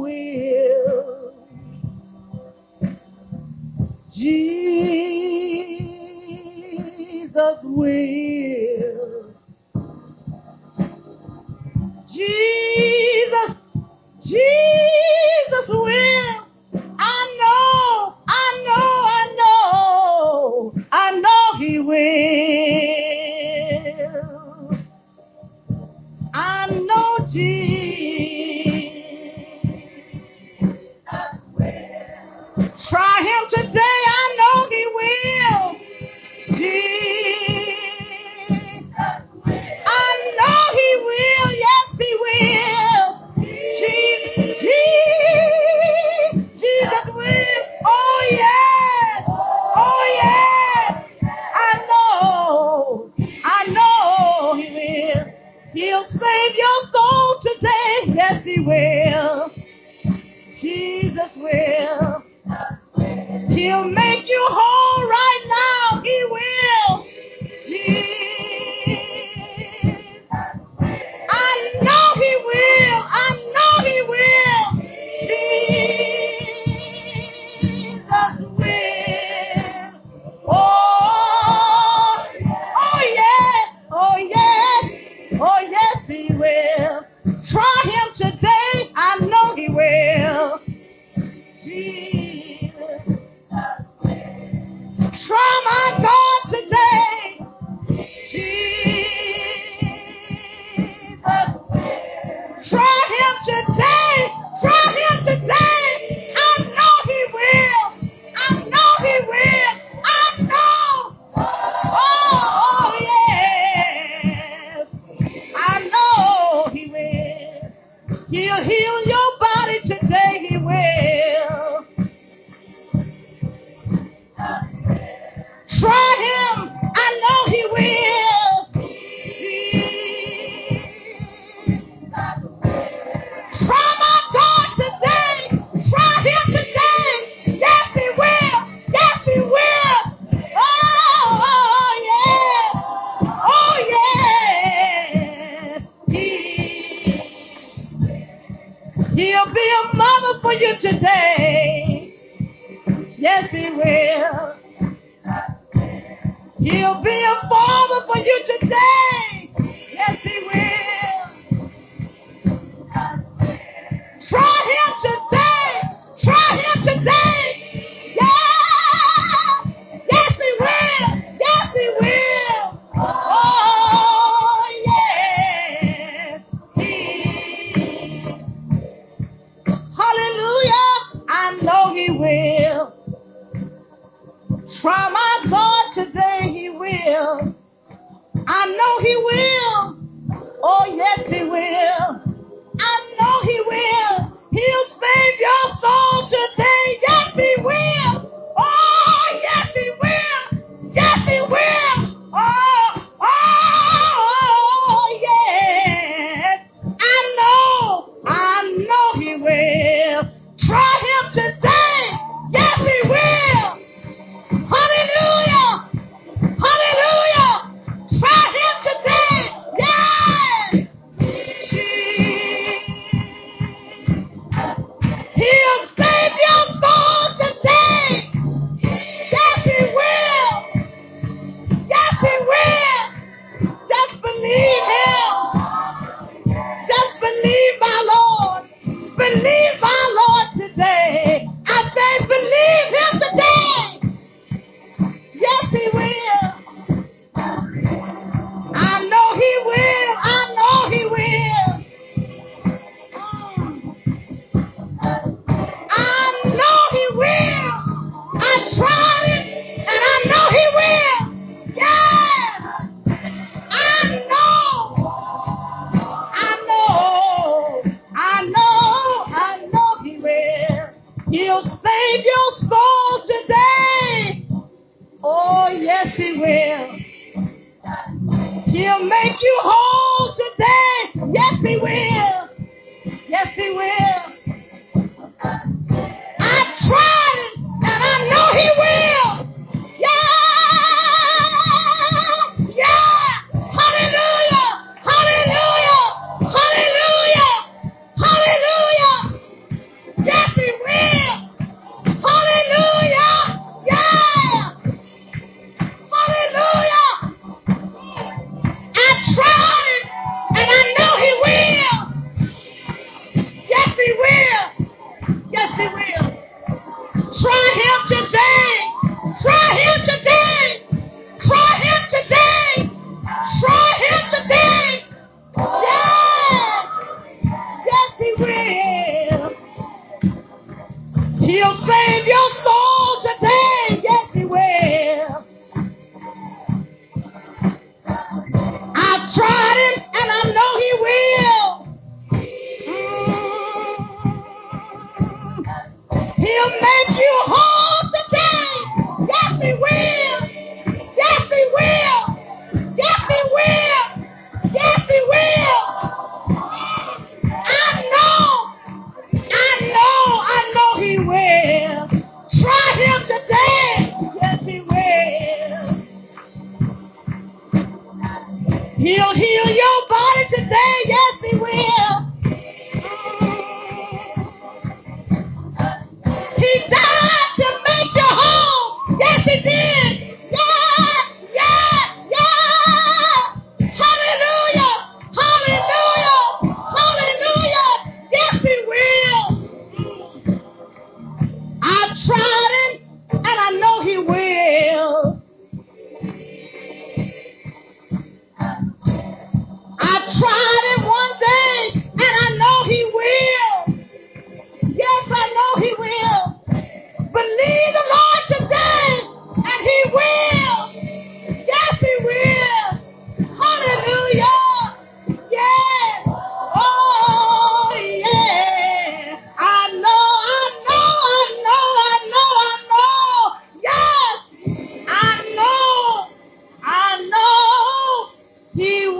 will. Jesus will. Jesus, Jesus will. I know He will. I know Jesus will. Try Him today. I know He will. He'll save your soul today. Yes, He will. Jesus will. He'll make you whole right now. He will. Jesus will. I know He will. I know He will. Jesus will. Oh, yes, He will. Try Him today. I know He will. Jesus will. Try my God today. Jesus will. Try Him today. Try Him today. I know He will. I know He will. I know. Oh, yes. I know He will. He'll heal your body today. He will. Try Him. I know He will. Try my God today. Try Him today. Yes, He will. Yes, He will. Oh, yeah. Oh, yeah. He'll be a mother for you today. Yes, He will. He'll be a father for you today. Yes, He will. Try Him today. Try Him today. Yeah. Yes, He will. Yes, He will. Oh, yes. Hallelujah. I know He will. Try my God today. He will. I know He will. Oh, yes, He will. I know He will. He'll save your soul today. Yes, He will. Oh, yes, He will. Yes, He will. Oh, yes. I know He will. Try Him today. Yes, He will. Hallelujah! Hallelujah! Try Him today! Yes! He'll save your soul today! Yes, He will! Yes, He will! Just believe Him! Just believe my Lord! Believe my Lord today! I say believe Him today! Yes, He will. I know He will. I know He will. I know He will. I tried it, and I know He will. Yes. I know He will. He'll save your soul today. Oh, yes, He will. He'll make you whole today. Yes, He will. Yes, He will. I tried it, and I know He will. Yeah! Yeah! Hallelujah! Hallelujah! Hallelujah! Hallelujah! He'll save your soul today. Yes, He will. I tried Him and I know He will. He'll make you whole today. Yes, He will. Yes, He will. Yes, He will. Yes, He will. I know He will. Try Him today. Yes, He will. He'll heal your body today. Yes, He will. He died to make you whole. Yes, He did. Yes, yes, yes. Hallelujah. Hallelujah. Hallelujah. Yes, He will. I tried Him, and I know He will. I tried Him one day, and I know He will. Yes, I know He will. Believe the Lord today, and He will. Yes, He will. Hallelujah. Yes. Oh, yeah. I know. Yes, I know. He will. Hallelujah. Thank you.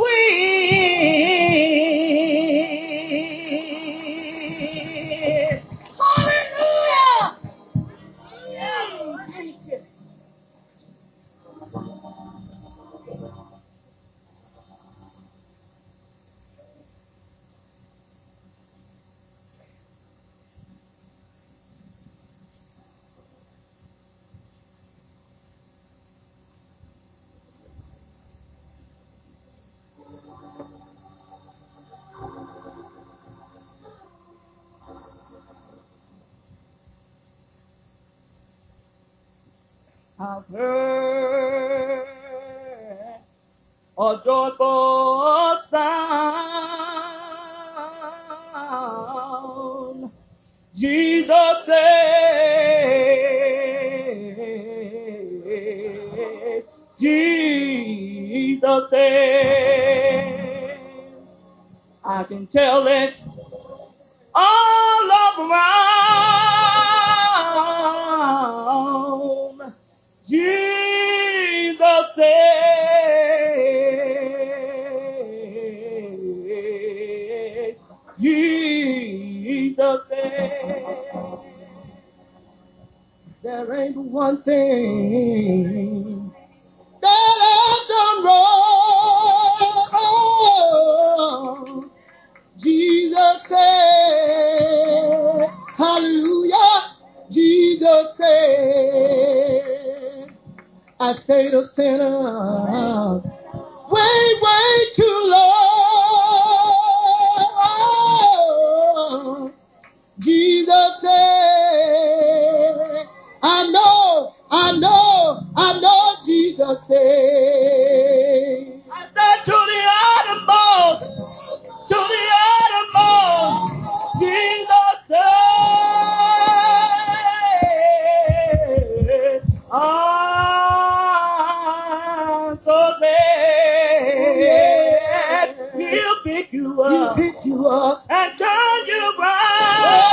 I've heard a joyful sound. Jesus says, Jesus says, I can tell it all around. Jesus said, Jesus said, there ain't one thing that I've done wrong. Jesus said, hallelujah, Jesus said, I stayed a sinner way too long. Jesus said, I know, Jesus said. I said to the uttermost, Jesus said, He'll pick you up and turn you round.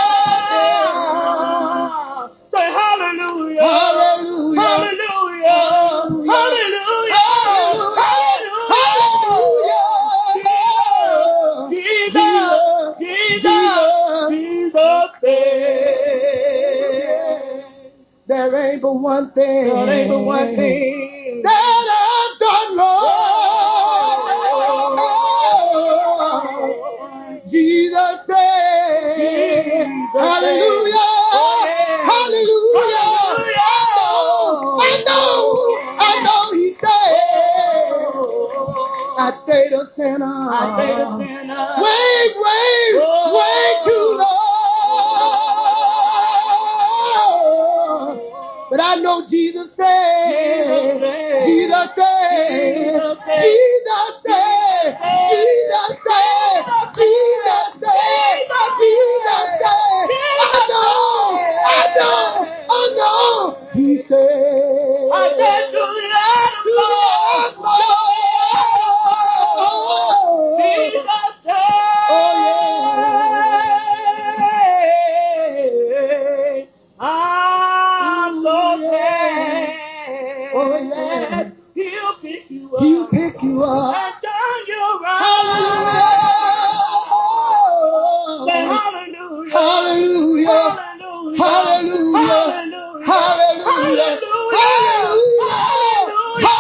Say hallelujah, hallelujah, hallelujah, hallelujah, hallelujah, Jesus. There ain't but one thing that I've done wrong. Jesus said, hallelujah, hallelujah. I know He said, I stayed a sinner. Way too long. But I know Jesus said, Jesus said, Jesus said, Jesus said, Jesus said, Jesus said, I know, we say, I said to the Lord, oh, Jesus, oh, yeah. I'm so glad. Oh, yeah. He'll pick you up. And turn you around. Hallelujah. Hallelujah. Hallelujah. Hallelujah. Hallelujah.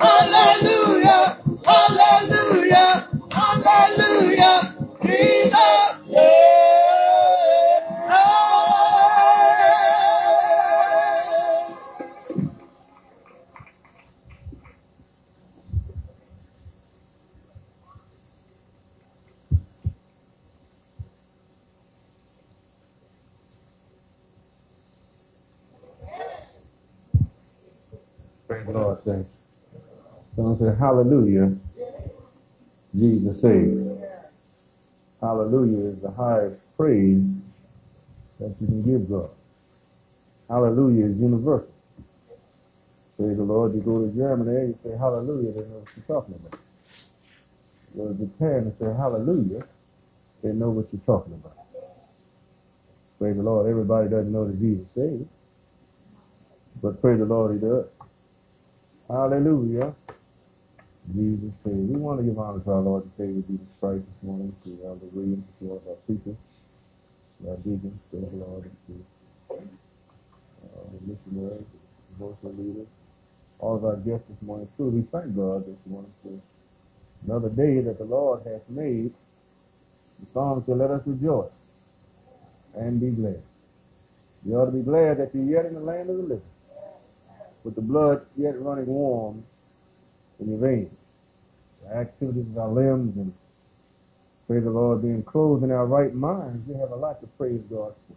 Hallelujah. Hallelujah. Hallelujah. Hallelujah. Jesus saves. Hallelujah is the highest praise that you can give God. Hallelujah is universal. Praise the Lord. You go to Germany, you say hallelujah, they know what you're talking about. You go to Japan and say hallelujah, they know what you're talking about. Praise the Lord. Everybody doesn't know that Jesus saves, but praise the Lord, he does. Hallelujah. Jesus saves. We want to give honor to our Lord and Savior Jesus Christ this morning, to Elder Williams, to all of our preachers, to our deacons, to the Lord, and to the missionaries, the devotional leaders, all of our guests this morning. Truly, thank God this morning for another day that the Lord has made. The Psalms say, let us rejoice and be glad. You ought to be glad that you're yet in the land of the living, with the blood yet running warm in your veins, the activities of our limbs, and praise the Lord, being clothed in our right minds. We have a lot to praise God for.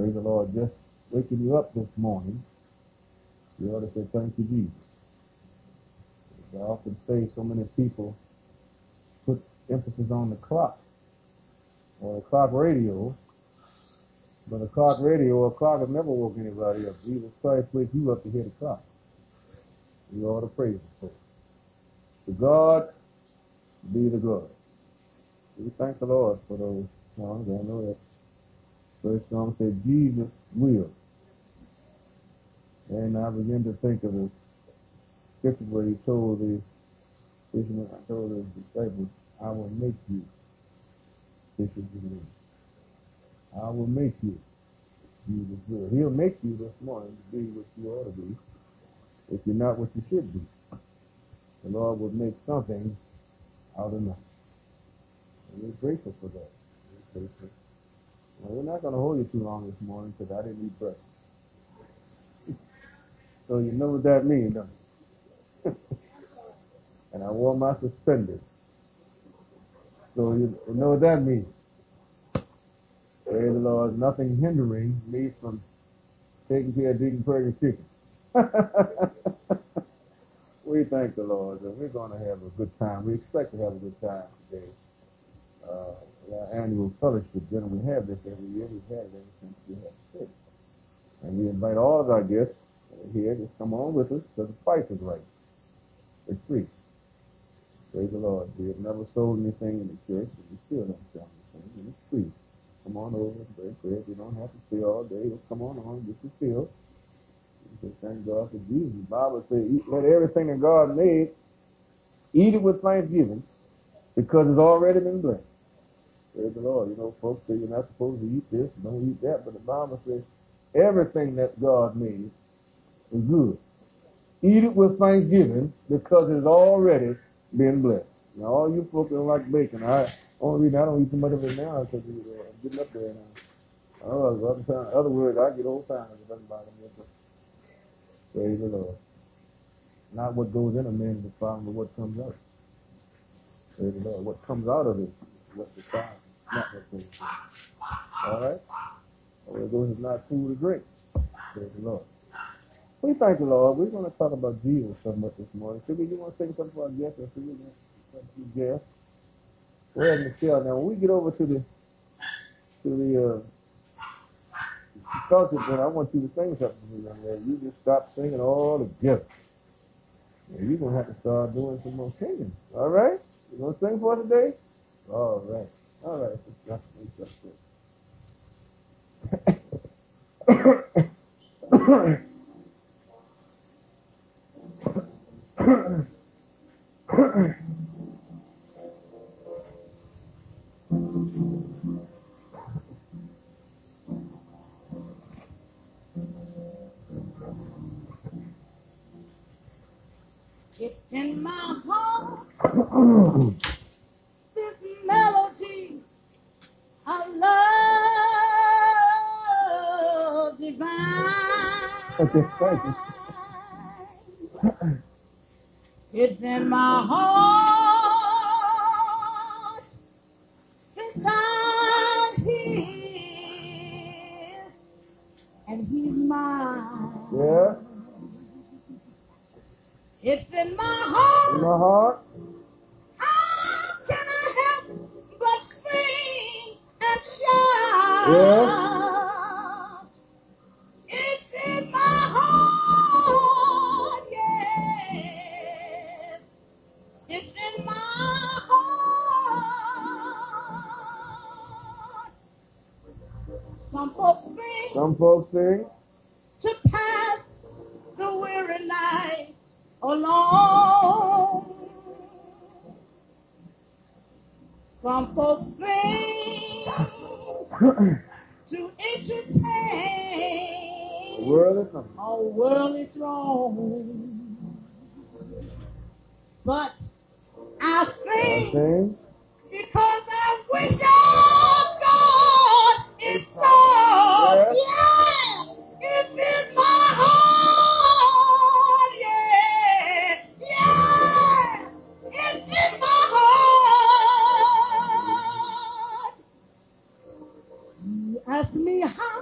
Praise the Lord, just waking you up this morning, you ought to say, thank you, Jesus. As I often say, so many people put emphasis on the clock, or the clock radio, but a clock radio or a clock would never woke anybody up. Jesus Christ wake you up to hear the clock. We ought to praise him for it. To God be the glory. We thank the Lord for those songs. I know that first song said, Jesus will. And I begin to think of the scripture where he told the fishermen, I told his disciples, I will make you fishers of men. I will make you. Jesus will. He'll make you this morning to be what you ought to be if you're not what you should be. The Lord will make something out of nothing. And we're grateful for that. We're grateful. Well, we're not going to hold you too long this morning because I didn't eat breakfast. So you know what that means, don't you? And I wore my suspenders. So you know what that means. Praise the Lord, nothing hindering me from taking care of Deacon Perkins' chicken. We thank the Lord, and we're going to have a good time. We expect to have a good time today. Our annual fellowship dinner, we have this every year. We've had it ever since we had the church. And we invite all of our guests here to come on with us because the price is right. It's free. Praise the Lord. We have never sold anything in the church, and we still don't sell anything, and it's free. Come on over and break bread. You don't have to stay all day. Just come on, get your fill. You say, thank God for Jesus. The Bible says, let everything that God made, eat it with thanksgiving, because it's already been blessed. Praise the Lord. You know, folks say you're not supposed to eat this, don't eat that, but the Bible says, everything that God made is good. Eat it with thanksgiving, because it's already been blessed. Now, all you folks don't like bacon, all right? Only reason I don't eat too much of it now is because I'm getting up there now. In other words, I get old times. It doesn't bother me. Praise the Lord. Not what goes in a man is the problem, but what comes out. Praise the Lord. What comes out of it is what's the problem. Not what goes in. All right? What goes in is not food or drink. Praise the Lord. We thank the Lord. We're going to talk about Jesus so much this morning. Should we? You want to sing something for our guests? Or should we guests? Go ahead, Michelle. Now, when we get over to the culture, then I want you to sing something to me, young man. You just stop singing all together. Now, you're going to have to start doing some more singing. All right? You going to sing for us today? All right. All right. It's in my heart, this melody of love divine. Okay, thank you. It's in my heart, since I hear, and he's mine. Yeah. It's in my heart. In my heart. Yeah. Some folks sing to pass the weary night alone. Some folks sing to entertain a worldly throne. But I sing because I wish I God is so. Yes, it's in my heart, yes, yes, it's in my heart. You ask me how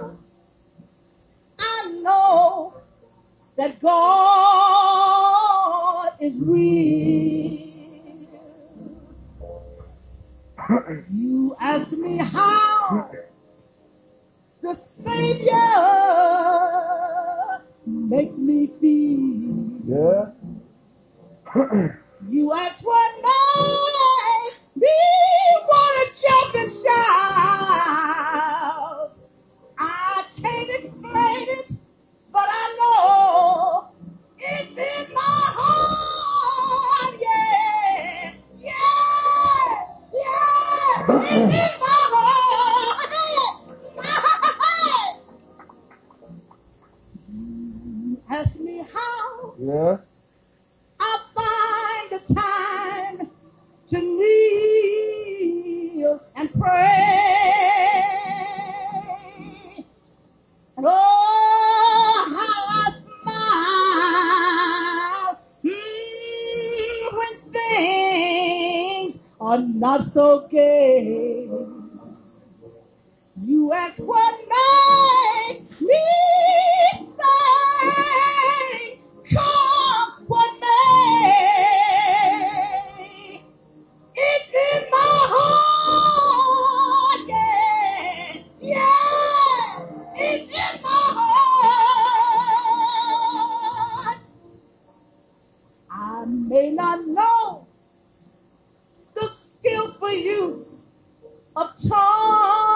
I know that God is real. You ask me how the Savior makes me feel. Yeah. You ask what night we want to jump and shout. I can't explain it, but I know it's in my heart. Yeah, yeah, yeah, it's in my heart. Ask me how I find the time to kneel and pray. And oh, how I smile when things are not so gay. You ask what makes me say, come what may, it's in my heart, yeah, yeah, it's in my heart. I may not know the skillful use of tongue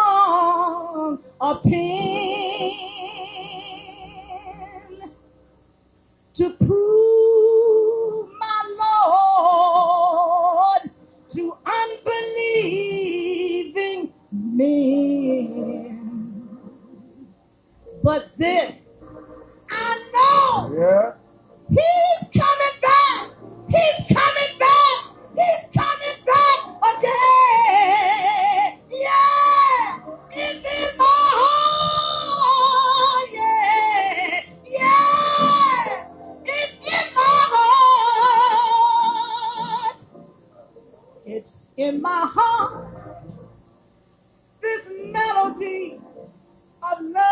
or pen to prove my Lord to unbelieving men. But this I know, He's coming back, He's coming back, He's coming back again. Yeah, it's in my heart, yeah, yeah, it's in my heart. It's in my heart, this melody of love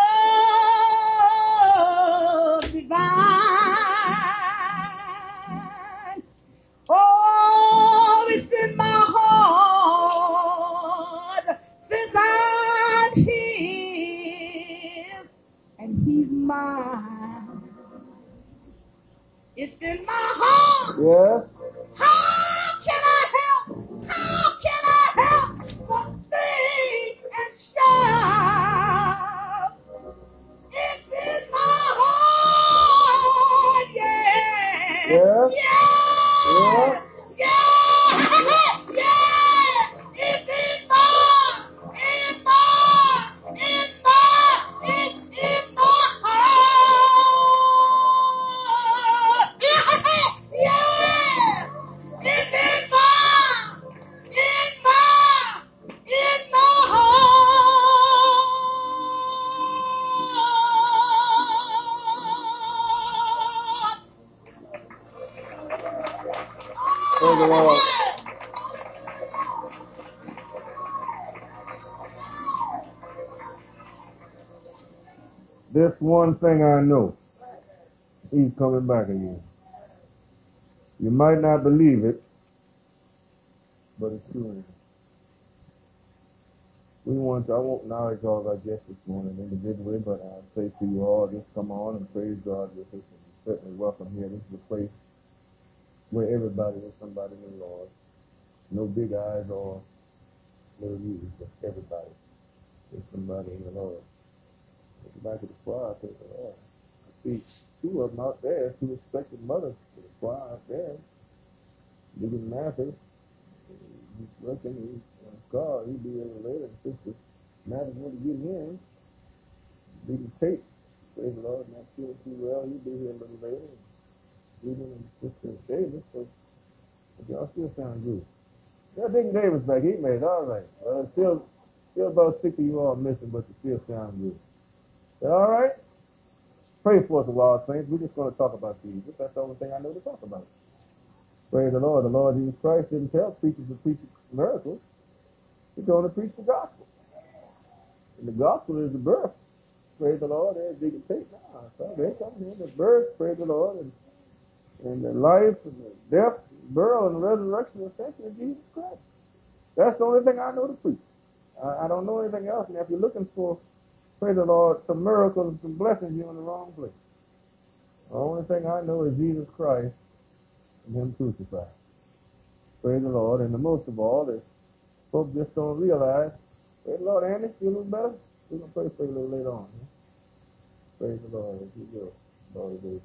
divine. Oh, it's in my heart. I'm His and He's mine. It's in my heart. Yeah. How can I help? How can I help but sing and shout? It's in my heart. Yeah. Yeah. Yeah. Yeah. Yeah. Yeah. Yeah. It's in my heart. This one thing I know, He's coming back again. You might not believe it, but it's true. I won't acknowledge all of our guests this morning individually, but I say to you all, just come on and praise God. You're certainly welcome here. This is a place where everybody is somebody in the Lord. No big eyes or no you, but everybody is somebody in the Lord. Everybody to the choir out there. I see two of them out there, two respected mothers to the choir out there. Deacon Mathis, he's working, he's God, he'll be in later. Sister Mathis wants to get in. Deacon Tate, praise the Lord, not feeling too well, he'll be here a little later. Deacon and Sister Davis, so y'all still sound good. Yeah, Deacon Davis back, he made it all right. Still about 6 of you all missing, but you still sound good. All right? Pray for us, wild saints. We're just going to talk about these. That's the only thing I know to talk about. Praise the Lord. The Lord Jesus Christ didn't tell preachers to preach miracles. He's going to preach the gospel. And the gospel is the birth. Praise the Lord. They can take now. So they come here. The birth, praise the Lord, and the life, and the death, burial, and resurrection and ascension of Jesus Christ. That's the only thing I know to preach. I don't know anything else. And if you're looking for, praise the Lord, some miracles and some blessings, you're in the wrong place. The only thing I know is Jesus Christ and Him crucified. Praise the Lord. And the most of all is folks just don't realize, praise the Lord, Andy, you a little better? We're going to pray for you a little later on. Yeah? Praise the Lord, if you will. Lord, the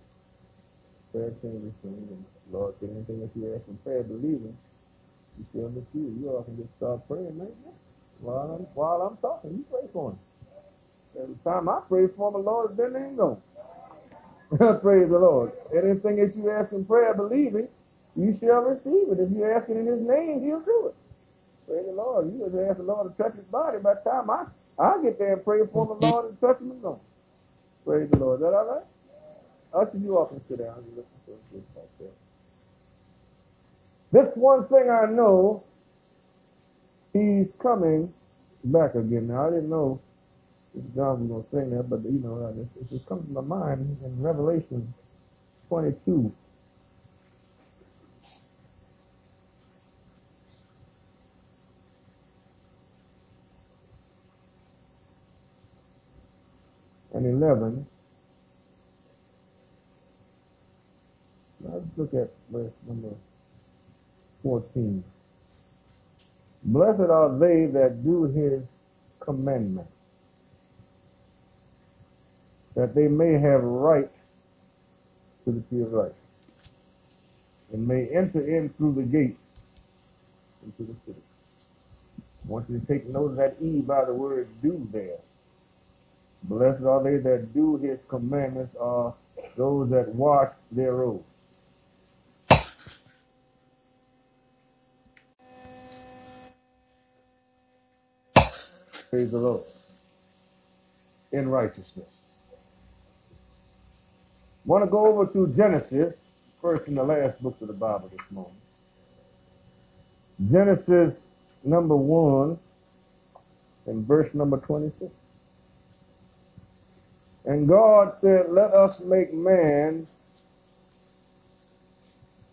prayer changes things. And Lord, if anything that you ask in prayer, believing, you shall receive. You all can just start praying right now. While I'm talking, you pray for Him. Every time I pray for the Lord, then they ain't gone. Praise the Lord. Anything that you ask in prayer, believe it, you shall receive it. If you ask it in His name, He'll do it. Praise the Lord. You just ask the Lord to touch His body. By the time I get there and pray for the Lord and touch Him and gone. Praise the Lord. Is that all right? I should you all can sit down and listen to this like that. This one thing I know, He's coming back again. Now, I didn't know God was going to sing that, but you know, it just comes to my mind in Revelation 22. And 11. Let's look at verse number 14. Blessed are they that do His commandments, that they may have right to the tree of life, and may enter in through the gates into the city. I want you to take note of that E by the word do there. Blessed are they that do His commandments, are those that wash their robes. Praise the Lord. In righteousness. I want to go over to Genesis, first and the last book of the Bible this morning. Genesis number 1 and verse number 26. And God said, let us make man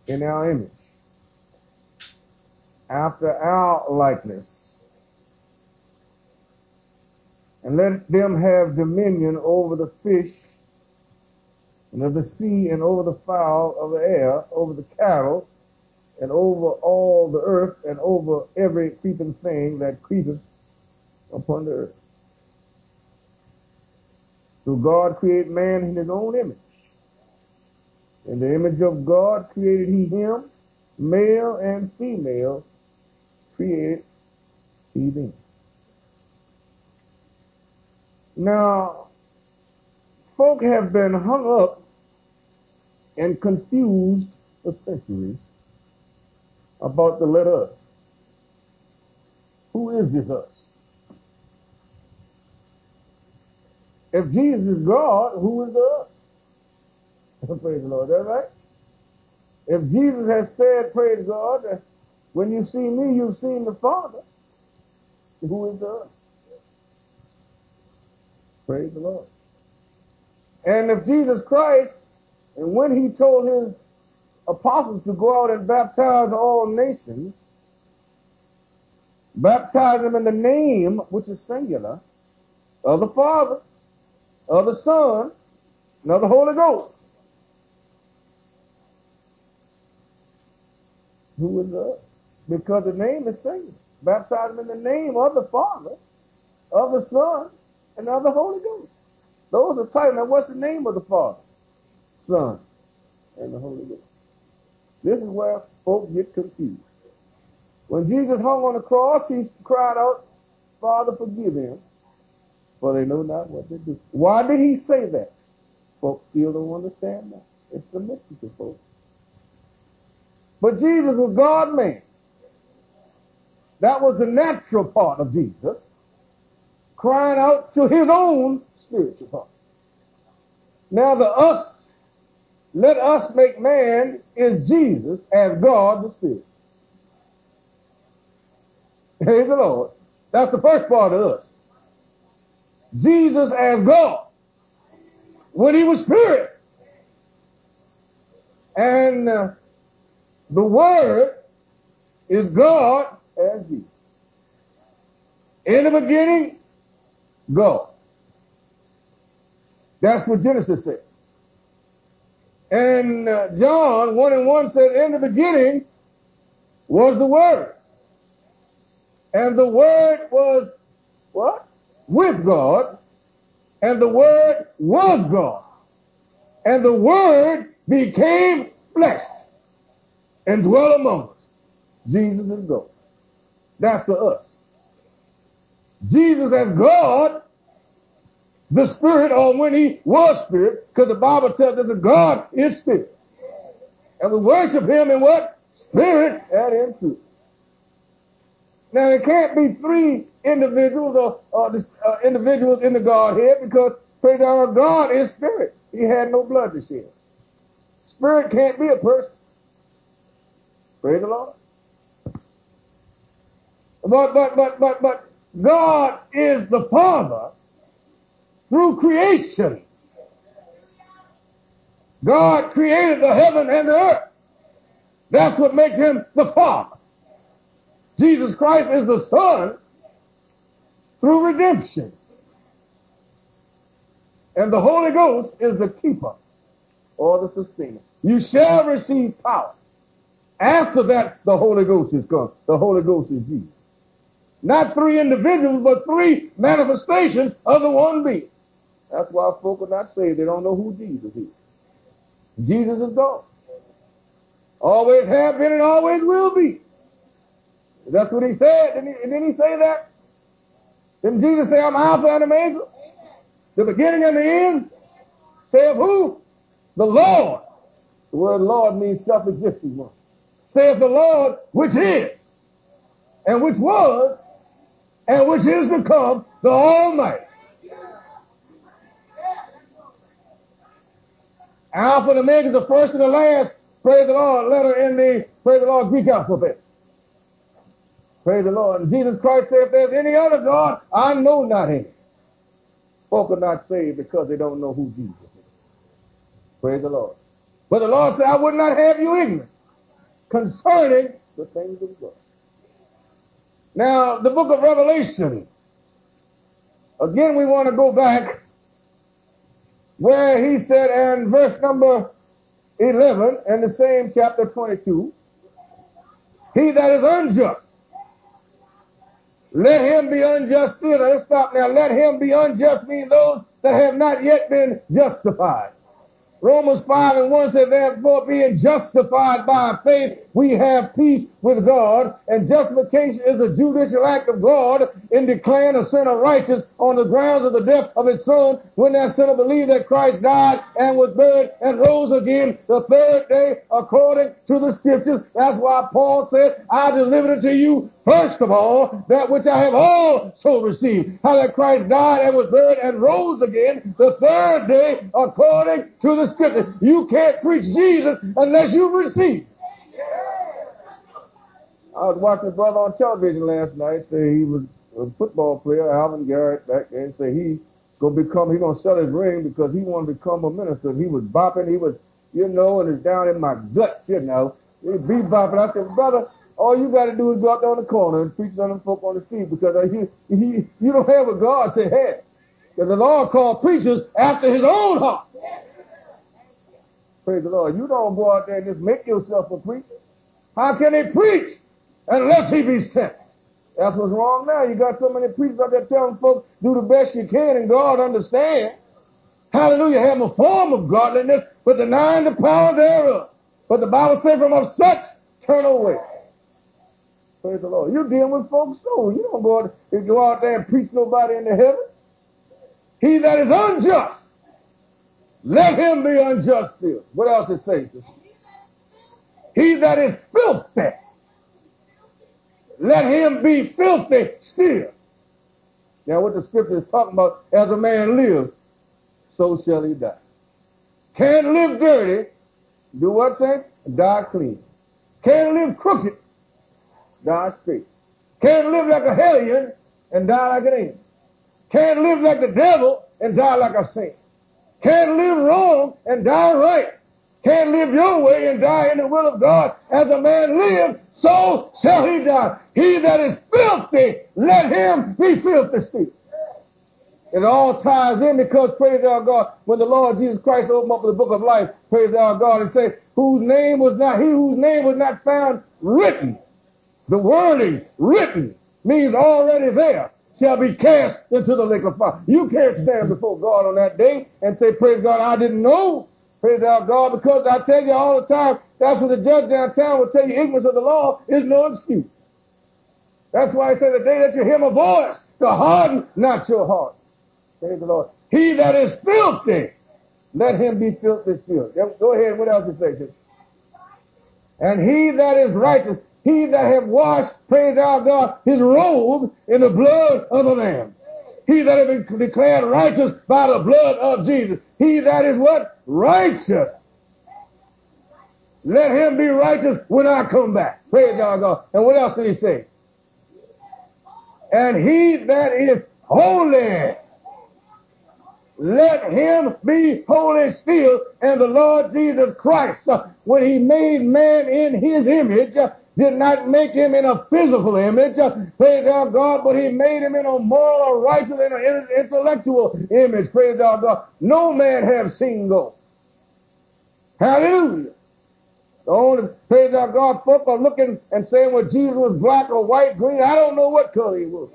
in our image, after our likeness, and let them have dominion over the fish, and of the sea, and over the fowl of the air, over the cattle, and over all the earth, and over every creeping thing that creepeth upon the earth. So God created man in His own image. In the image of God created He him, male and female created He them. Now, folk have been hung up and confused for centuries about the let us. Who is this us? If Jesus is God, who is the us? Praise the Lord, is that right? If Jesus has said, praise God, when you see me, you've seen the Father, who is the us? Praise the Lord. And if Jesus Christ, and when He told His apostles to go out and baptize all nations, Baptize them in the name, which is singular, of the Father, of the Son, and of the Holy Ghost. Who is that? Because the name is singular. Baptize them in the name of the Father, of the Son, and of the Holy Ghost. Those are titles. Now, what's the name of the Father, Son, and the Holy Ghost? This is where folks get confused. When Jesus hung on the cross, he cried out, "Father, forgive them, for they know not what they do." Why did he say that? Folks still don't understand that. It's a mystery to folks. But Jesus was God-man. That was the natural part of Jesus, crying out to his own spiritual part. Now the us, let us make man, is Jesus as God the Spirit. Praise the Lord. That's the first part of us. Jesus as God, when he was Spirit. And the Word is God as Jesus. In the beginning, God. That's what Genesis said. And John 1:1 said, "In the beginning was the Word. And the Word was," what? "With God. And the Word was God. And the Word became flesh and dwelt among us." Jesus is God. That's the us. Jesus as God, the Spirit, or when he was Spirit, because the Bible tells us that God is Spirit. And we worship him in what? Spirit and in truth. Now, there can't be three individuals or individuals in the Godhead, because God is Spirit. He had no blood to shed. Spirit can't be a person. Praise the Lord. But God is the Father through creation. God created the heaven and the earth. That's what makes him the Father. Jesus Christ is the Son through redemption. And the Holy Ghost is the keeper or the sustainer. You shall receive power. After that, the Holy Ghost is come. The Holy Ghost is Jesus. Not three individuals, but three manifestations of the one being. That's why folk are not saved. They don't know who Jesus is. Jesus is God. Always have been and always will be. That's what he said. Didn't he say that? Didn't Jesus say, "I'm Alpha and Omega, the beginning and the end"? Saith who? The Lord. The word Lord means self-existent one. Saith the Lord, which is, and which was, and which is to come, the Almighty. Alpha and Omega is the first and the last, praise the Lord, letter in the, praise the Lord, Greek alphabet. Praise the Lord. And Jesus Christ said, "If there's any other God, I know not him." Folk are not saved because they don't know who Jesus is. Praise the Lord. But the Lord said, "I would not have you ignorant concerning the things of God." Now, the book of Revelation, again, we want to go back where he said, and verse number 11 in the same chapter 22, "He that is unjust, let him be unjust still." Let's stop now. Let him be unjust means those that have not yet been justified. Romans 5:1 says, "Therefore, being justified by faith, we have peace with God." And justification is a judicial act of God in declaring a sinner righteous on the grounds of the death of his son, when that sinner believed that Christ died and was buried and rose again the third day according to the scriptures. That's why Paul said, "I delivered it to you, first of all, that which I have also received, how that Christ died and was buried and rose again the third day according to the scripture." You can't preach Jesus unless you receive. I was watching a brother on television last night say he was a football player, Alvin Garrett, back there, and say he's gonna sell his ring because he wanted to become a minister. He was bopping, and it's down in my guts, you know. He be bopping. I said, "Brother, all you got to do is go out there on the corner and preach on them folk on the street, because you don't have what God said have. Because the Lord called preachers after his own heart. Praise the Lord. You don't go out there and just make yourself a preacher. How can he preach unless he be sent? That's what's wrong now. You got so many preachers out there telling folks, do the best you can and God understands. Hallelujah. Have a form of godliness, but denying the power thereof. But the Bible says from of such, turn away. Praise the Lord. You're dealing with folks' soul. You don't go out there and preach nobody into heaven. He that is unjust, let him be unjust still. What else it says? He that is filthy, let him be filthy still. Now what the scripture is talking about, as a man lives, so shall he die. Can't live dirty. Do what, Saint? Die clean. Can't live crooked. Die straight. Can't live like a hellion and die like an angel. Can't live like the devil and die like a saint. Can't live wrong and die right. Can't live your way and die in the will of God. As a man lives, so shall he die. He that is filthy, let him be filthy still. It all ties in because, praise our God, when the Lord Jesus Christ opened up the book of life, praise our God, and said, whose name was not found written. The wording written means already there, shall be cast into the lake of fire. You can't stand before God on that day and say, praise God, I didn't know. Praise our God, because I tell you all the time, that's what the judge downtown will tell you, ignorance of the law is no excuse. That's why he said, the day that you hear my voice, to harden not your heart. Praise the Lord. He that is filthy, let him be filthy still. Go ahead, what else it says? And he that is righteous, he that have washed, praise our God, his robe in the blood of the Lamb. He that have been declared righteous by the blood of Jesus. He that is what? Righteous. Let him be righteous when I come back. Praise our God. And what else did he say? And he that is holy, let him be holy still. And the Lord Jesus Christ, when he made man in his image, did not make him in a physical image, praise our God, but he made him in a moral, righteous, and an intellectual image, praise our God. No man have seen God. Hallelujah. The only, praise our God, folk are looking and saying, well, Jesus was black or white, green, I don't know what color he was.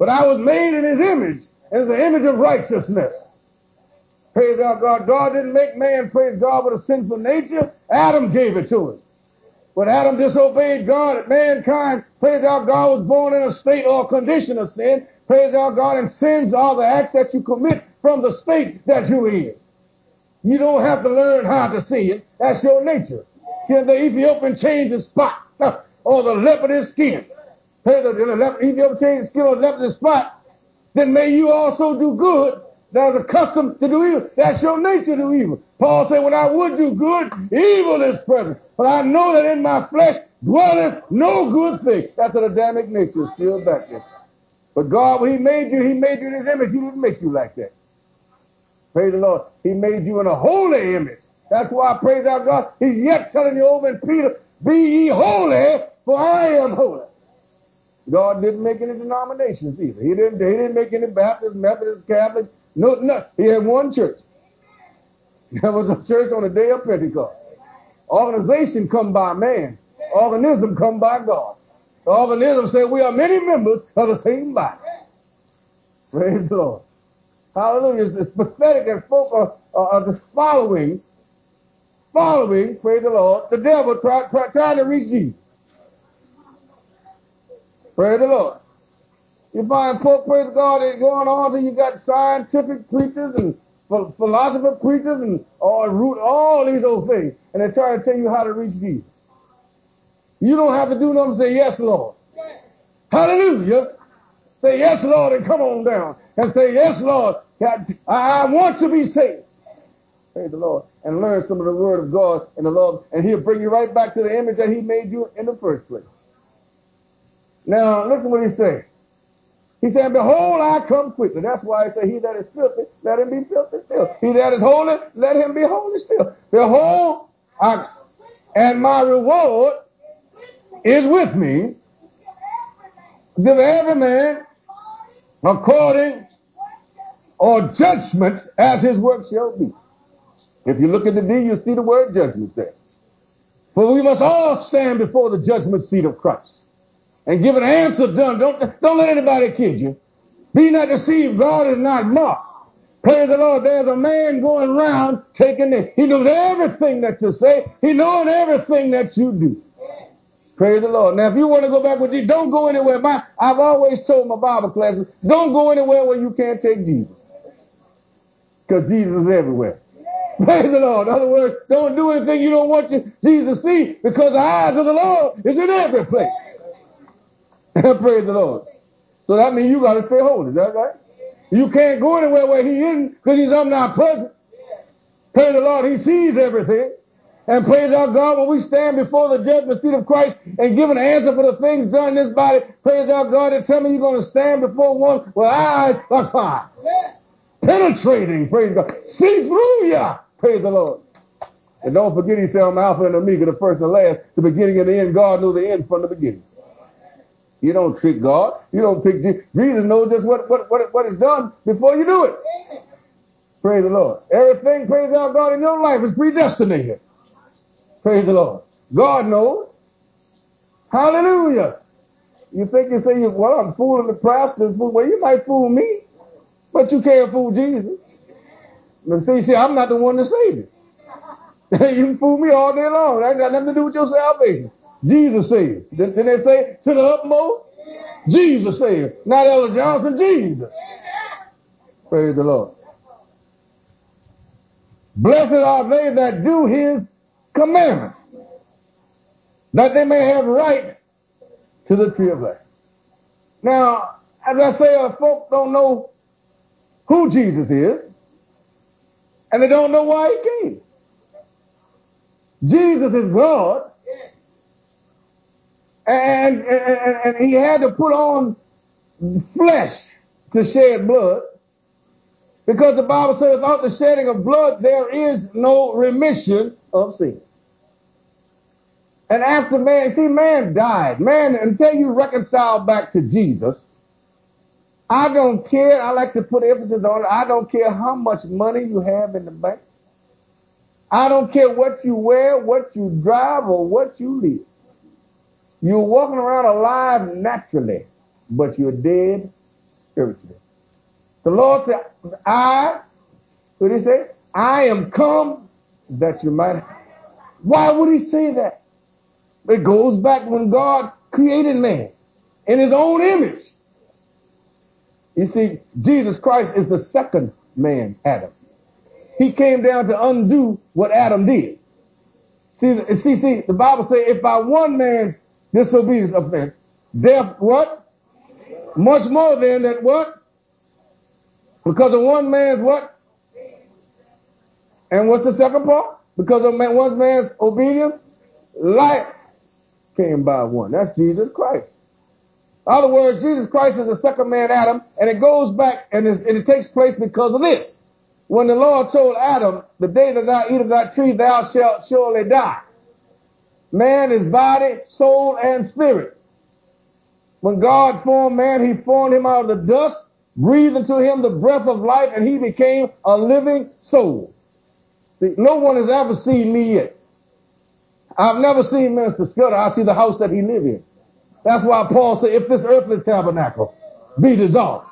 But I was made in his image, as the image of righteousness. Praise our God. God didn't make man, praise God, with a sinful nature. Adam gave it to us. When Adam disobeyed God, mankind, praise our God, was born in a state or condition of sin. Praise our God, and sins are the acts that you commit from the state that you're in. You don't have to learn how to see it. That's your nature. Can the Ethiopian change his spot or the leopard his skin? Praise the Ethiopian change his skin or the leopard his spot. Then may you also do good. There's a custom to do evil. That's your nature to do evil. Paul said, when I would do good, evil is present. But I know that in my flesh dwelleth no good thing. That's an Adamic nature still back there. But God, when he made you in his image. He didn't make you like that. Praise the Lord. He made you in a holy image. That's why, praise our God, he's yet telling you over in Peter, be ye holy, for I am holy. God didn't make any denominations either. He didn't make any Baptists, Methodists, Catholics. No, he had one church. There was a church on the day of Pentecost. Organization come by man. Organism come by God. The organism said we are many members of the same body. Praise the Lord. Hallelujah. It's pathetic that folk are just following, praise the Lord, the devil trying to reach Jesus. Praise the Lord. You find folk, praise God, it's going on till you got scientific preachers and philosopher preachers and all these old things. And they try to tell you how to reach Jesus. You don't have to do nothing. Say, yes, Lord. Yes. Hallelujah. Say, yes, Lord, and come on down. And say, yes, Lord, I want to be saved. Praise the Lord. And learn some of the word of God and the love. And he'll bring you right back to the image that he made you in the first place. Now, listen what he says. He said, behold, I come quickly. That's why he said, he that is filthy, let him be filthy still. He that is holy, let him be holy still. Behold, and my reward is with me, give every man according or judgment as his work shall be. If you look at the D, you'll see the word judgment there. For we must all stand before the judgment seat of Christ and give an answer done. Don't let anybody kid you. Be not deceived. God is not mocked. Praise the Lord, there's a man going around taking it. He knows everything that you say. He knows everything that you do. Praise the Lord. Now, if you want to go back with Jesus, don't go anywhere. I've always told my Bible classes, don't go anywhere where you can't take Jesus. Because Jesus is everywhere. Praise the Lord. In other words, don't do anything you don't want Jesus to see, because the eyes of the Lord is in every place. Praise the Lord. So that means you got to stay holy. Is that right? You can't go anywhere where he isn't, because he's omnipresent. Praise the Lord, he sees everything. And praise our God, when we stand before the judgment seat of Christ and give an answer for the things done in this body, praise our God, and tell me you're going to stand before one with eyes like fire. Penetrating, praise God. See through ya, praise the Lord. And don't forget, he said, I'm Alpha and Omega, the first and last, the beginning and the end. God knew the end from the beginning. You don't trick God. You don't pick Jesus. Jesus knows just what is done before you do it. Amen. Praise the Lord. Everything, praise our God, in your life is predestinated. Praise the Lord. God knows. Hallelujah. You think you say, well, I'm fooling the pastor. Well, you might fool me, but you can't fool Jesus. But see, I'm not the one to save you. You can fool me all day long. That got nothing to do with your salvation. Jesus saved. Didn't they say to the utmost? Jesus saved. Not Ella Johnson, Jesus. Praise the Lord. Blessed are they that do his commandments, that they may have right to the tree of life. Now, as I say, our folk don't know who Jesus is, and they don't know why he came. Jesus is God. And he had to put on flesh to shed blood, because the Bible said without the shedding of blood, there is no remission of sin. And after man died. Man, until you reconcile back to Jesus, I don't care. I like to put emphasis on it. I don't care how much money you have in the bank. I don't care what you wear, what you drive, or what you live. You're walking around alive naturally, but you're dead spiritually. The Lord said, what did he say? I am come that you might. Why would he say that? It goes back when God created man in his own image. You see, Jesus Christ is the second man, Adam. He came down to undo what Adam did. See, the Bible says, if by one man's disobedience offense, death what? Much more than that what? Because of one man's what? And what's the second part? Because of one man's obedience, life came by one. That's Jesus Christ. In other words, Jesus Christ is the second man, Adam, and it goes back and it takes place because of this. When the Lord told Adam, the day that thou eat of that tree, thou shalt surely die. Man is body, soul, and spirit. When God formed man, he formed him out of the dust, breathed into him the breath of life, and he became a living soul. See, no one has ever seen me yet. I've never seen Minister Scudder. I see the house that he lived in. That's why Paul said, if this earthly tabernacle be dissolved,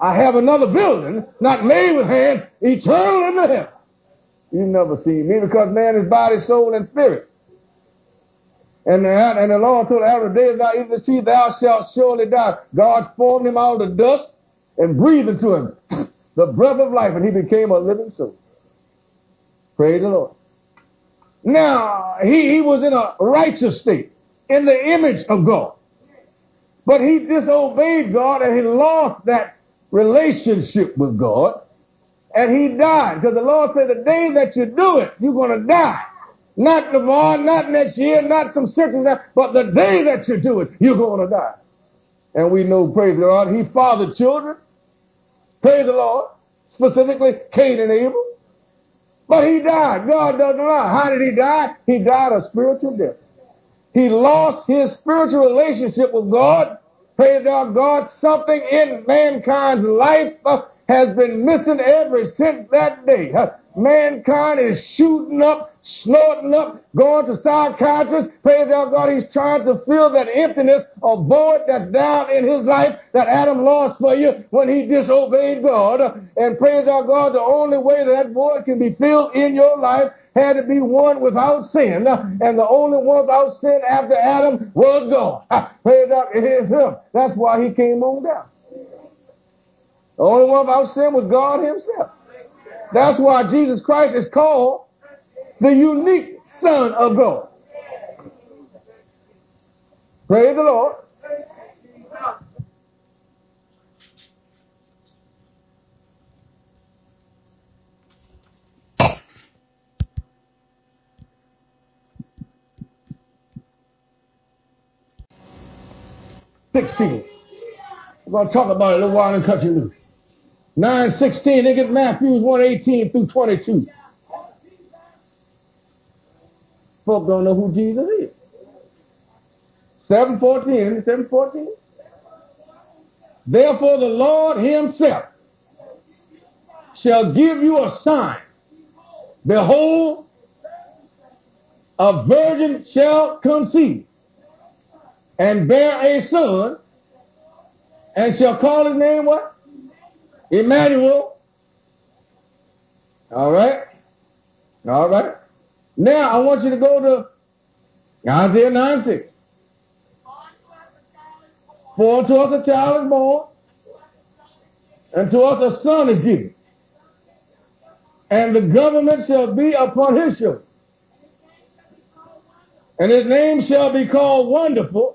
I have another building, not made with hands, eternal in the heaven. You've never seen me, because man is body, soul, and spirit. And the Lord told Adam, the day thou eatest of this tree, thou shalt surely die. God formed him out of the dust and breathed into him the breath of life, and he became a living soul. Praise the Lord. Now, he was in a righteous state, in the image of God. But he disobeyed God, and he lost that relationship with God, and he died. Because the Lord said, the day that you do it, you're going to die. Not tomorrow, not next year, not some circumstance, but the day that you do it, you're going to die. And we know, praise the Lord, he fathered children. Praise the Lord. Specifically, Cain and Abel. But he died. God doesn't lie. How did he die? He died a spiritual death. He lost his spiritual relationship with God. Praise our God, something in mankind's life has been missing ever since that day. Mankind is shooting up, snorting up, going to psychiatrists. Praise our God, he's trying to fill that emptiness or void that's down in his life that Adam lost for you when he disobeyed God. And praise our God, the only way that void can be filled in your life had to be one without sin. And the only one without sin after Adam was God. Praise God, it is him. That's why he came on down. The only one without sin was God himself. That's why Jesus Christ is called the unique Son of God. Praise the Lord. We're going to talk about it a little while and cut you loose. 9:16, look at Matthew 1:18 through 22. Folks don't know who Jesus is. 7:14. Therefore the Lord himself shall give you a sign. Behold, a virgin shall conceive and bear a son, and shall call his name what? Emmanuel. All right. Now I want you to go to Isaiah 9:6. For unto us a child is born, and to us a son is given, and the government shall be upon his shoulders, and his name shall be called Wonderful,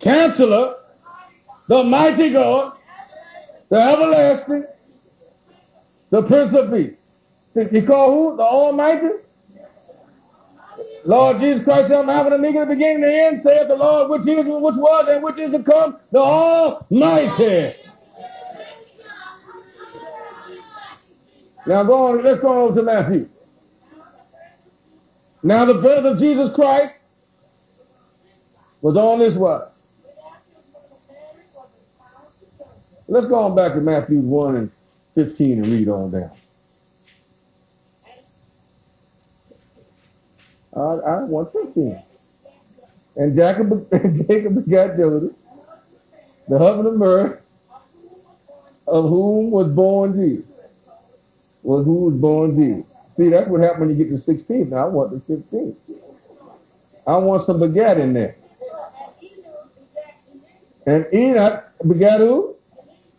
Counselor, the Mighty God, the Everlasting, the Prince of Peace. He called who? The Almighty? Lord Jesus Christ, I'm having a meeting at the beginning and the end, saith the Lord, which is, which was, and which is to come, the Almighty. Now go on, let's go on to Matthew. Now the birth of Jesus Christ was on this what? Let's go on back to Matthew 1:15 and read on down. I want 15. And Jacob begat Joseph, the husband of Mary, of whom was born Jesus. See, that's what happened when you get to 16. Now I want the 15. I want some begat in there. And Enoch begat who?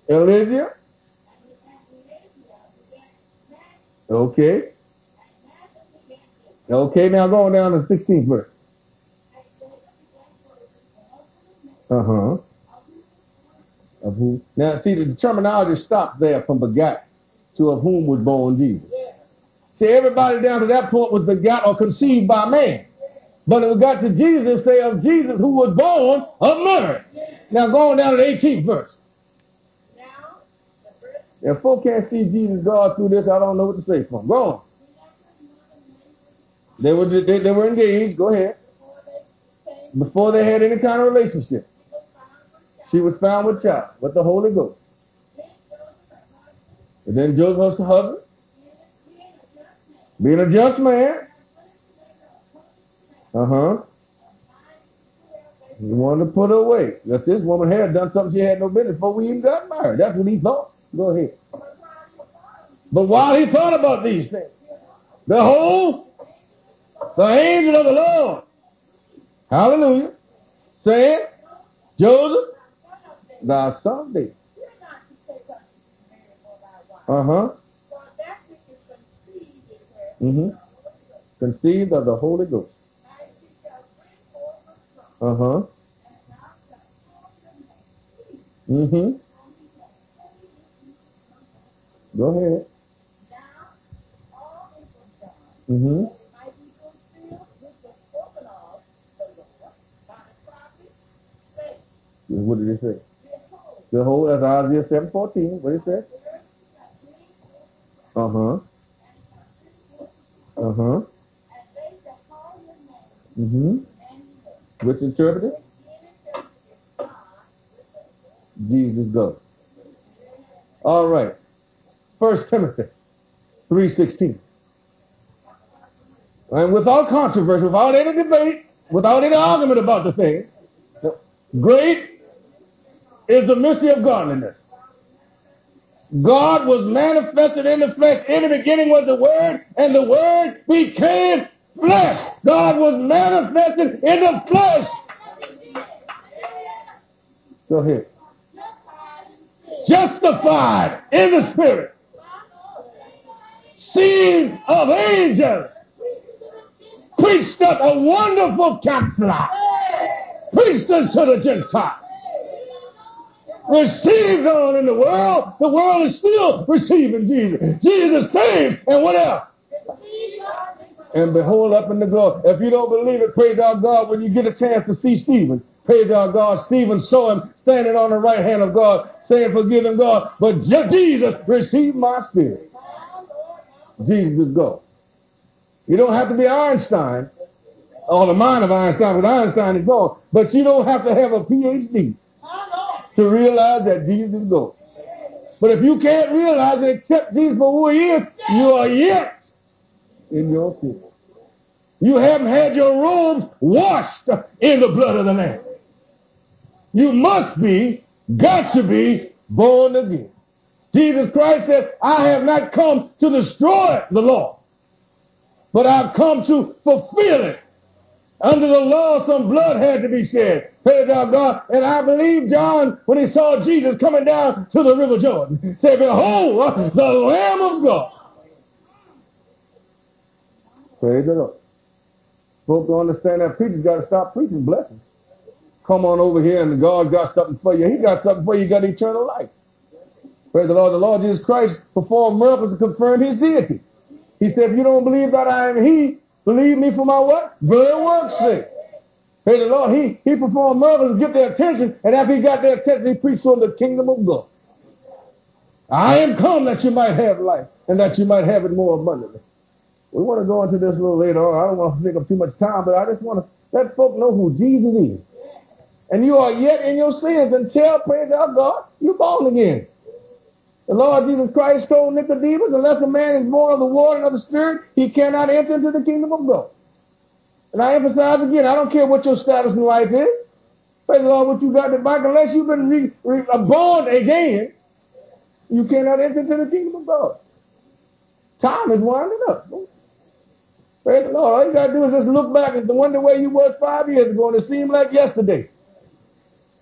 Elijah. Okay, now go on down to 16th verse. Of whom? Now see, the terminology stopped there from begat to of whom was born Jesus. See, everybody down to that point was begot or conceived by man. But it got to Jesus, say of Jesus who was born of Mary. Now go on down to the 18th verse. If folk can't see Jesus God through this, I don't know what to say for them. Go on. They were engaged. Go ahead. Before they had any kind of relationship, she was found with child, with the Holy Ghost. And then Joseph's husband, being a just man, he wanted to put her away. That this woman had done something she had no business before we even got married. That's what he thought. Go ahead. But while he thought about these things, behold, the angel of the Lord, hallelujah, said, Joseph, thy son David. Conceived of the Holy Ghost. Go ahead. What did it say? The whole, that's Isaiah 7:14. What did it say? Which interpreter? Jesus goes. All right. 1 Timothy 3:16. And without controversy, without any debate, without any argument about the thing, great is the mystery of godliness. God was manifested in the flesh. In the beginning was the Word, and the Word became flesh. God was manifested in the flesh. Go ahead. Justified in the Spirit. Seen of angels. Preached up a wonderful counsel. Preached unto the Gentiles. Received on in the world. The world is still receiving Jesus. Jesus saved. And what else? And behold up in the glory. If you don't believe it, praise our God when you get a chance to see Stephen. Praise our God. Stephen saw him standing on the right hand of God, saying, forgive him, God. But Jesus received my spirit. Jesus is God. You don't have to be Einstein or the mind of Einstein, but Einstein is God. But you don't have to have a PhD to realize that Jesus is God. But if you can't realize and accept Jesus for who he is, you are yet in your sin. You haven't had your robes washed in the blood of the Lamb. You must be, got to be, born again. Jesus Christ said, I have not come to destroy the law, but I've come to fulfill it. Under the law, some blood had to be shed. Praise our God. And I believe John, when he saw Jesus coming down to the River Jordan, said, behold, the Lamb of God. Praise the Lord. Folks don't understand that preachers got to stop preaching blessings. Come on over here and God got something for you. He got something for you. You got eternal life. Praise the Lord. The Lord Jesus Christ performed miracles to confirm his deity. He said, if you don't believe that I am he, believe me for my what? Good works sake. Praise the Lord. He performed miracles to get their attention. And after he got their attention, he preached on the kingdom of God. I am come that you might have life and that you might have it more abundantly. We want to go into this a little later on. I don't want to take up too much time, but I just want to let folk know who Jesus is. And you are yet in your sins until, praise our God, you're born again. The Lord Jesus Christ told Nicodemus, unless a man is born of the water and of the Spirit, he cannot enter into the kingdom of God. And I emphasize again, I don't care what your status in life is. Praise the Lord, what you got in the back, unless you've been born again, you cannot enter into the kingdom of God. Time is winding up. Praise the Lord. All you got to do is just look back and wonder where you was 5 years ago, and it seemed like yesterday.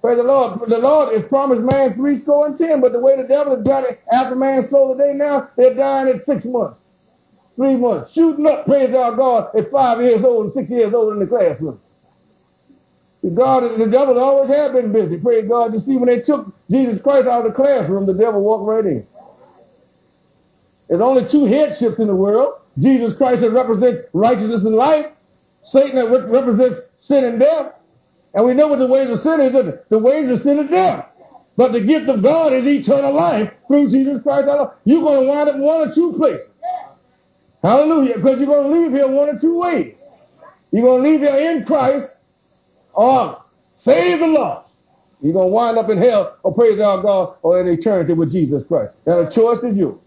Praise the Lord. The Lord has promised man 70 but the way the devil has got it, after man's soul today now, they're dying at 6 months, 3 months, shooting up, praise our God, at 5 years old and 6 years old in the classroom. The devil always have been busy, praise God. You see, when they took Jesus Christ out of the classroom, the devil walked right in. There's only two headships in the world. Jesus Christ that represents righteousness and life. Satan that represents sin and death. And we know what the ways of sin is, isn't it? The ways of sin is death. But the gift of God is eternal life through Jesus Christ. You're going to wind up one or two places. Hallelujah. Because you're going to leave here one or two ways. You're going to leave here in Christ or save the lost. You're going to wind up in hell or praise our God or in eternity with Jesus Christ. Now the choice is yours.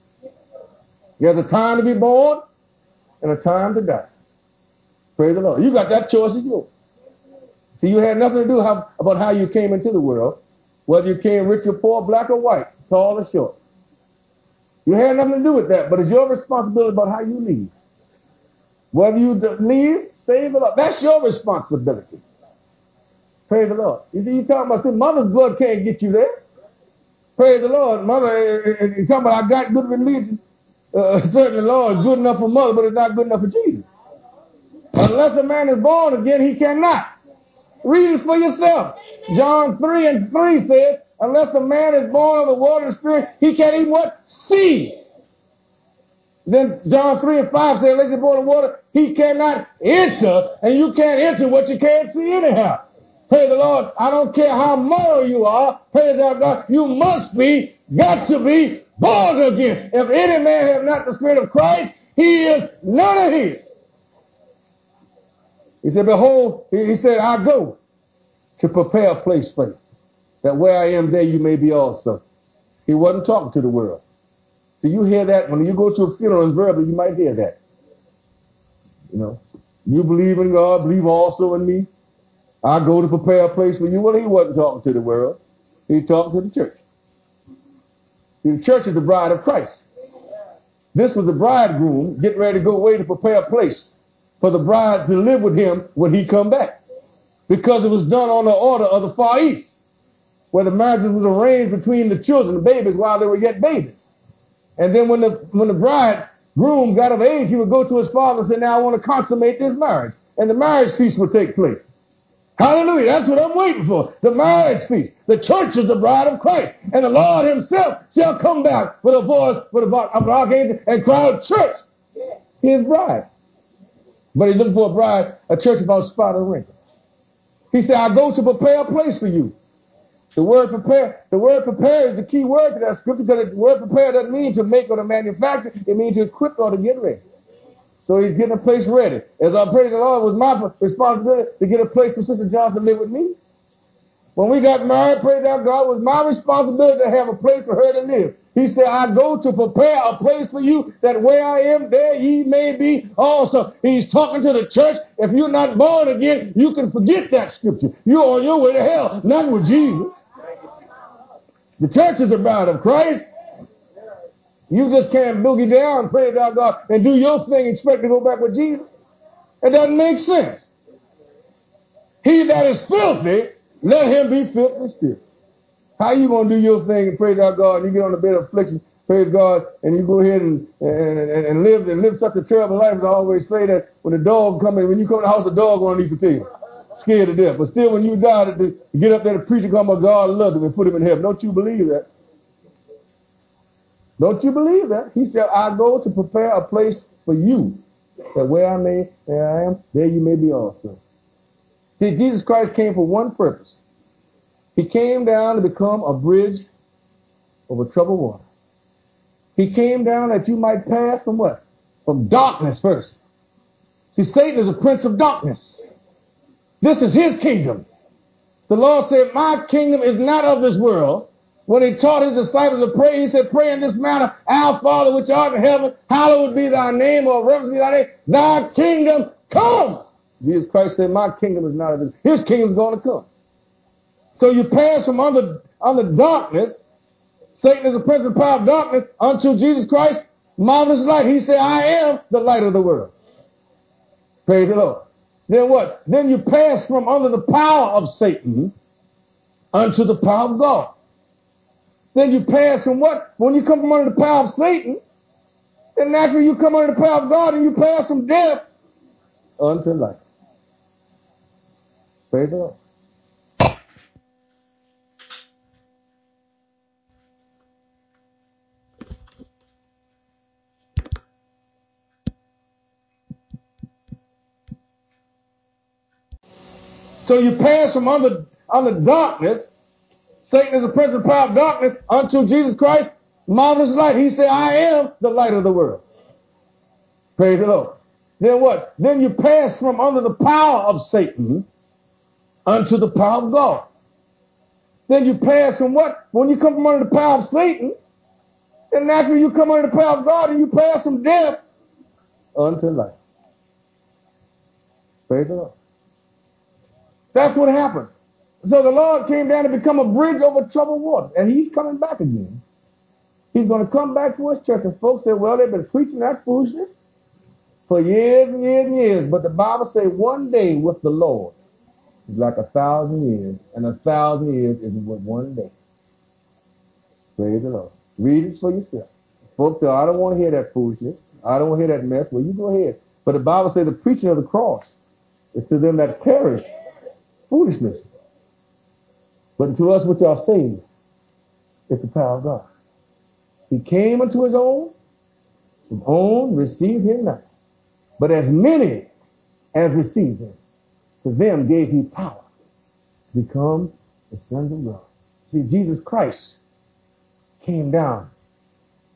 There's a time to be born and a time to die. Praise the Lord. You got that choice in you. See, you had nothing to do about how you came into the world, whether you came rich or poor, black or white, tall or short. You had nothing to do with that, but it's your responsibility about how you leave. Whether you leave, save it up. That's your responsibility. Praise the Lord. You see, you're talking about, see, mother's blood can't get you there. Praise the Lord. Mother, you're talking about, I got good religion. Certainly, Lord, is good enough for mother, but it's not good enough for Jesus. Unless a man is born again, he cannot. Read it for yourself. John 3:3 says, unless a man is born of the water and Spirit, he can't even what? See. Then John 3:5 says, unless you're born of water, he cannot enter, and you can't enter what you can't see anyhow. Praise the Lord. I don't care how moral you are. Praise our God. You must be, got to be, born again. If any man have not the Spirit of Christ, he is none of his. He said, behold, he said, I go. to prepare a place for you, that where I am, there you may be also. He wasn't talking to the world. So you hear that when you go to a funeral and verbally, you might hear that. You know, you believe in God, believe also in me. I go to prepare a place for you. Well, he wasn't talking to the world. He talked to the church. The church is the bride of Christ. This was the bridegroom getting ready to go away to prepare a place for the bride to live with him when he come back. Because it was done on the order of the Far East, where the marriages was arranged between the children, the babies, while they were yet babies. And then when the bridegroom got of age, he would go to his father and say, now I want to consummate this marriage. And the marriage feast would take place. Hallelujah. That's what I'm waiting for. The marriage feast. The church is the bride of Christ. And the Lord himself shall come back with a voice of an archangel and cry out, church, his bride. But he's looking for a bride, a church without spot or wrinkle. He said, I go to prepare a place for you. The word prepare is the key word to that scripture, because the word prepare doesn't mean to make or to manufacture. It means to equip or to get ready. So he's getting a place ready. As I praise the Lord, it was my responsibility to get a place for Sister Johnson to live with me. When we got married, praise God, it was my responsibility to have a place for her to live. He said, I go to prepare a place for you, that where I am, there ye may be also. He's talking to the church. If you're not born again, you can forget that scripture. You're on your way to hell, not with Jesus. The church is the bride of Christ. You just can't boogie down, praise our God, and do your thing, expect to go back with Jesus. It doesn't make sense. He that is filthy, let him be filthy still. How you going to do your thing and praise our God, and you get on the bed of affliction, praise God, and you go ahead and live such a terrible life? As I always say, that when the dog comes in, when you come to the house, the dog going to leave the table, scared to death. But still, when you die, to get up there, the preacher come, oh, God loved him and put him in heaven. Don't you believe that? Don't you believe that? He said, I go to prepare a place for you, that there I am, there you may be also. See, Jesus Christ came for one purpose. He came down to become a bridge over troubled water. He came down that you might pass from what? From darkness first. See, Satan is a prince of darkness. This is his kingdom. The Lord said, my kingdom is not of this world. When he taught his disciples to pray, he said, pray in this manner, our Father which art in heaven, hallowed be thy name, or reverence be thy name, thy kingdom come. Jesus Christ said, my kingdom is not of this. His kingdom is going to come. So you pass from under darkness, Satan is the prince of the power of darkness, unto Jesus Christ, marvelous light. He said, I am the light of the world. Praise the Lord. Then what? Then you pass from under the power of Satan unto the power of God. Then you pass from what? When you come from under the power of Satan, then naturally you come under the power of God, and you pass from death unto life. Praise the Lord. So you pass from under darkness, Satan is the prince of the power of darkness, unto Jesus Christ, marvelous light. He said, I am the light of the world. Praise the Lord. Then what? Then you pass from under the power of Satan unto the power of God. Then you pass from what? When you come from under the power of Satan, then naturally you come under the power of God, and you pass from death unto life. Praise the Lord. That's what happened. So the Lord came down to become a bridge over troubled water. And he's coming back again. He's going to come back to his church. And folks say, well, they've been preaching that foolishness for years and years and years. But the Bible says one day with the Lord is like 1,000 years. And 1,000 years is with one day. Praise the Lord. Read it for yourself. Folks say, I don't want to hear that foolishness. I don't want to hear that mess. Well, you go ahead. But the Bible says the preaching of the cross is to them that perish foolishness, but to us which are saved is the power of God. He came unto his own received him not. But as many as received him, to them gave he power to become the sons of God. See, Jesus Christ came down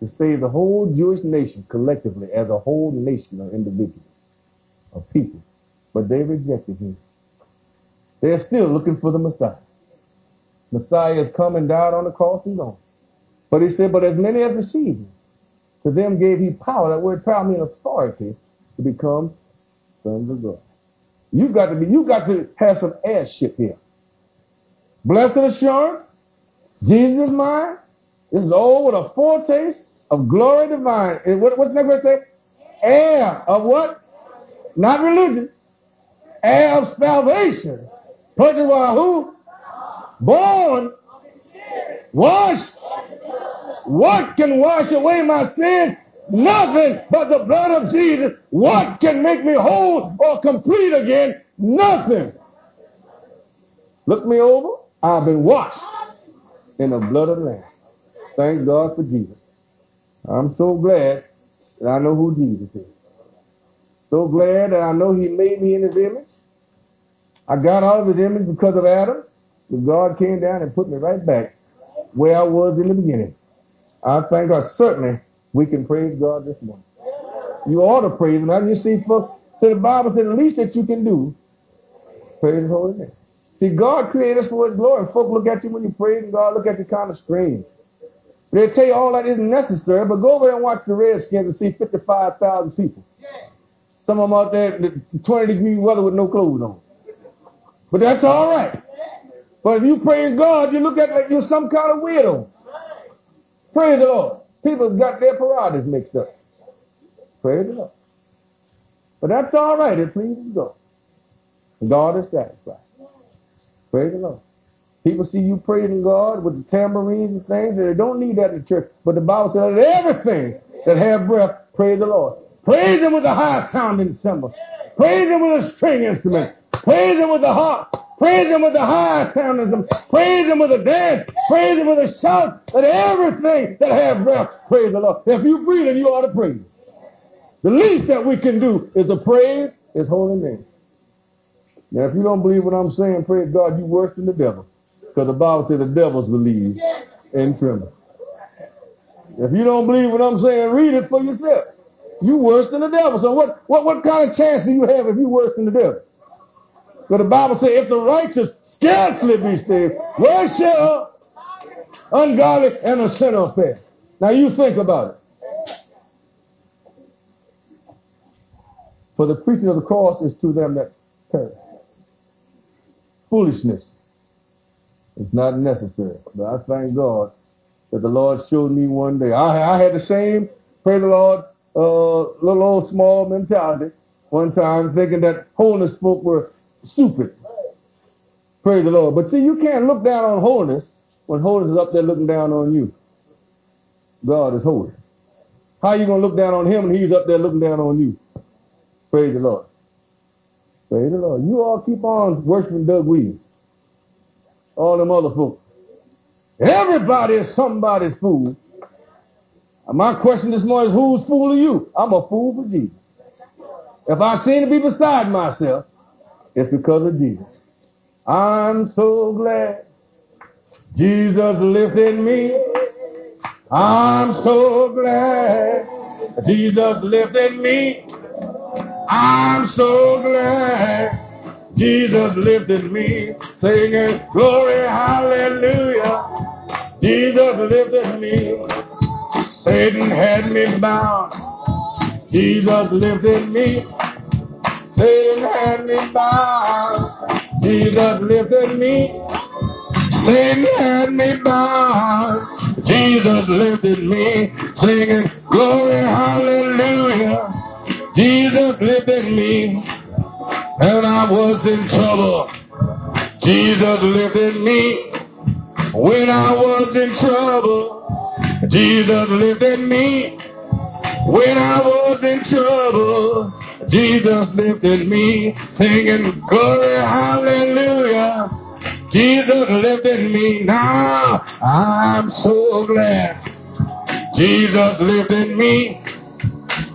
to save the whole Jewish nation collectively, as a whole nation of individuals, of people. But they rejected him. They are still looking for the Messiah. Messiah has come and died on the cross and gone. But he said, but as many as received him, to them gave he power. That word power means authority to become sons of God. You got to have some heirship here. Blessed assurance, Jesus is mine. This is all with a foretaste of glory divine. And what's the next verse say? Heir of what? Not religion. Heir of salvation. Purchased by who? Born. Washed. What can wash away my sins? Nothing but the blood of Jesus. What can make me whole or complete again? Nothing. Look me over. I've been washed in the blood of the Lamb. Thank God for Jesus. I'm so glad that I know who Jesus is. So glad that I know he made me in his image. I got out of his image because of Adam. But God came down and put me right back where I was in the beginning. I thank God. Certainly, we can praise God this morning. You ought to praise him. You see, so the Bible said the least that you can do, praise his holy name. See, God created us for his glory. Folk look at you when you praise God, look at you kind of strange. They'll tell you all that isn't necessary, but go over there and watch the Redskins and see 55,000 people. Some of them out there in the 20-degree weather with no clothes on. But that's all right. But if you praise God, you look at it like you're some kind of weirdo. Praise the Lord. People got their parodies mixed up. Praise the Lord. But that's all right. It pleases God. God is satisfied. Praise the Lord. People see you praising God with the tambourines and things, and they don't need that in the church. But the Bible says everything that have breath, praise the Lord. Praise him with a high-sounding cymbal. Praise him with a string instrument. Praise him with a harp. Praise him with a high-sounding cymbal. Praise him with a dance. Praise him with a shout. Let everything that have breath, praise the Lord. If you breathe it, you ought to praise him. The least that we can do is to praise his holy name. Now, if you don't believe what I'm saying, praise God, you're worse than the devil. Because the Bible says the devils believe and tremble. If you don't believe what I'm saying, read it for yourself. You worse than the devil. So what kind of chance do you have if you worse than the devil? But the Bible says, if the righteous scarcely be saved, where shall ungodly and a sinner fare? Now you think about it. For the preaching of the cross is to them that perish. Foolishness is not necessary. But I thank God that the Lord showed me one day. I had the same, praise the Lord, little old small mentality one time, thinking that holiness folk were stupid. Praise the Lord. But see, you can't look down on holiness when holiness is up there looking down on you. God is holy. How are you going to look down on him when he's up there looking down on you? Praise the Lord. Praise the Lord. You all keep on worshiping Doug Williams. All them other folks. Everybody is somebody's fool. My question this morning is, who's fooling you? I'm a fool for Jesus. If I seem to be beside myself, it's because of Jesus. I'm so glad Jesus lifted me. I'm so glad Jesus lifted me. I'm so glad Jesus lifted me. Singing glory, hallelujah. Jesus lifted me. Satan had me bound. Jesus lifted me. Satan had me bound. Jesus lifted me. Satan had me bound. Jesus lifted me. Singing glory, hallelujah. Jesus lifted me. And I was in trouble. Jesus lifted me. When I was in trouble. Jesus lifted me when I was in trouble. Jesus lifted me, singing glory, hallelujah. Jesus lifted me. Now I'm so glad Jesus lifted me.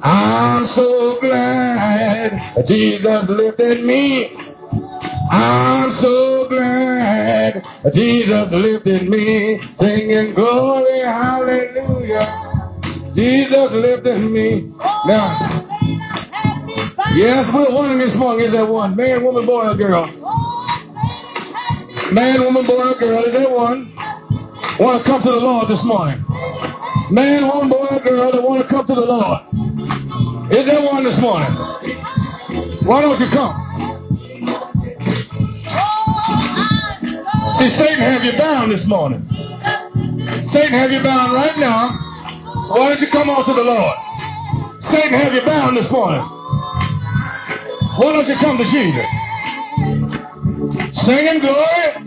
I'm so glad Jesus lifted me. I'm so glad Jesus lifted me, singing glory, hallelujah. Jesus lifted me. Now, yes, we're one in this morning. Is that one man, woman, boy, or girl? Man, woman, boy, or girl, is that one? Want to come to the Lord this morning? Man, woman, boy, or girl, that want to come to the Lord. Is that one this morning? Why don't you come? See, Satan have you bound this morning. Satan have you bound right now. Why don't you come on to the Lord? Satan have you bound this morning. Why don't you come to Jesus? Singing glory.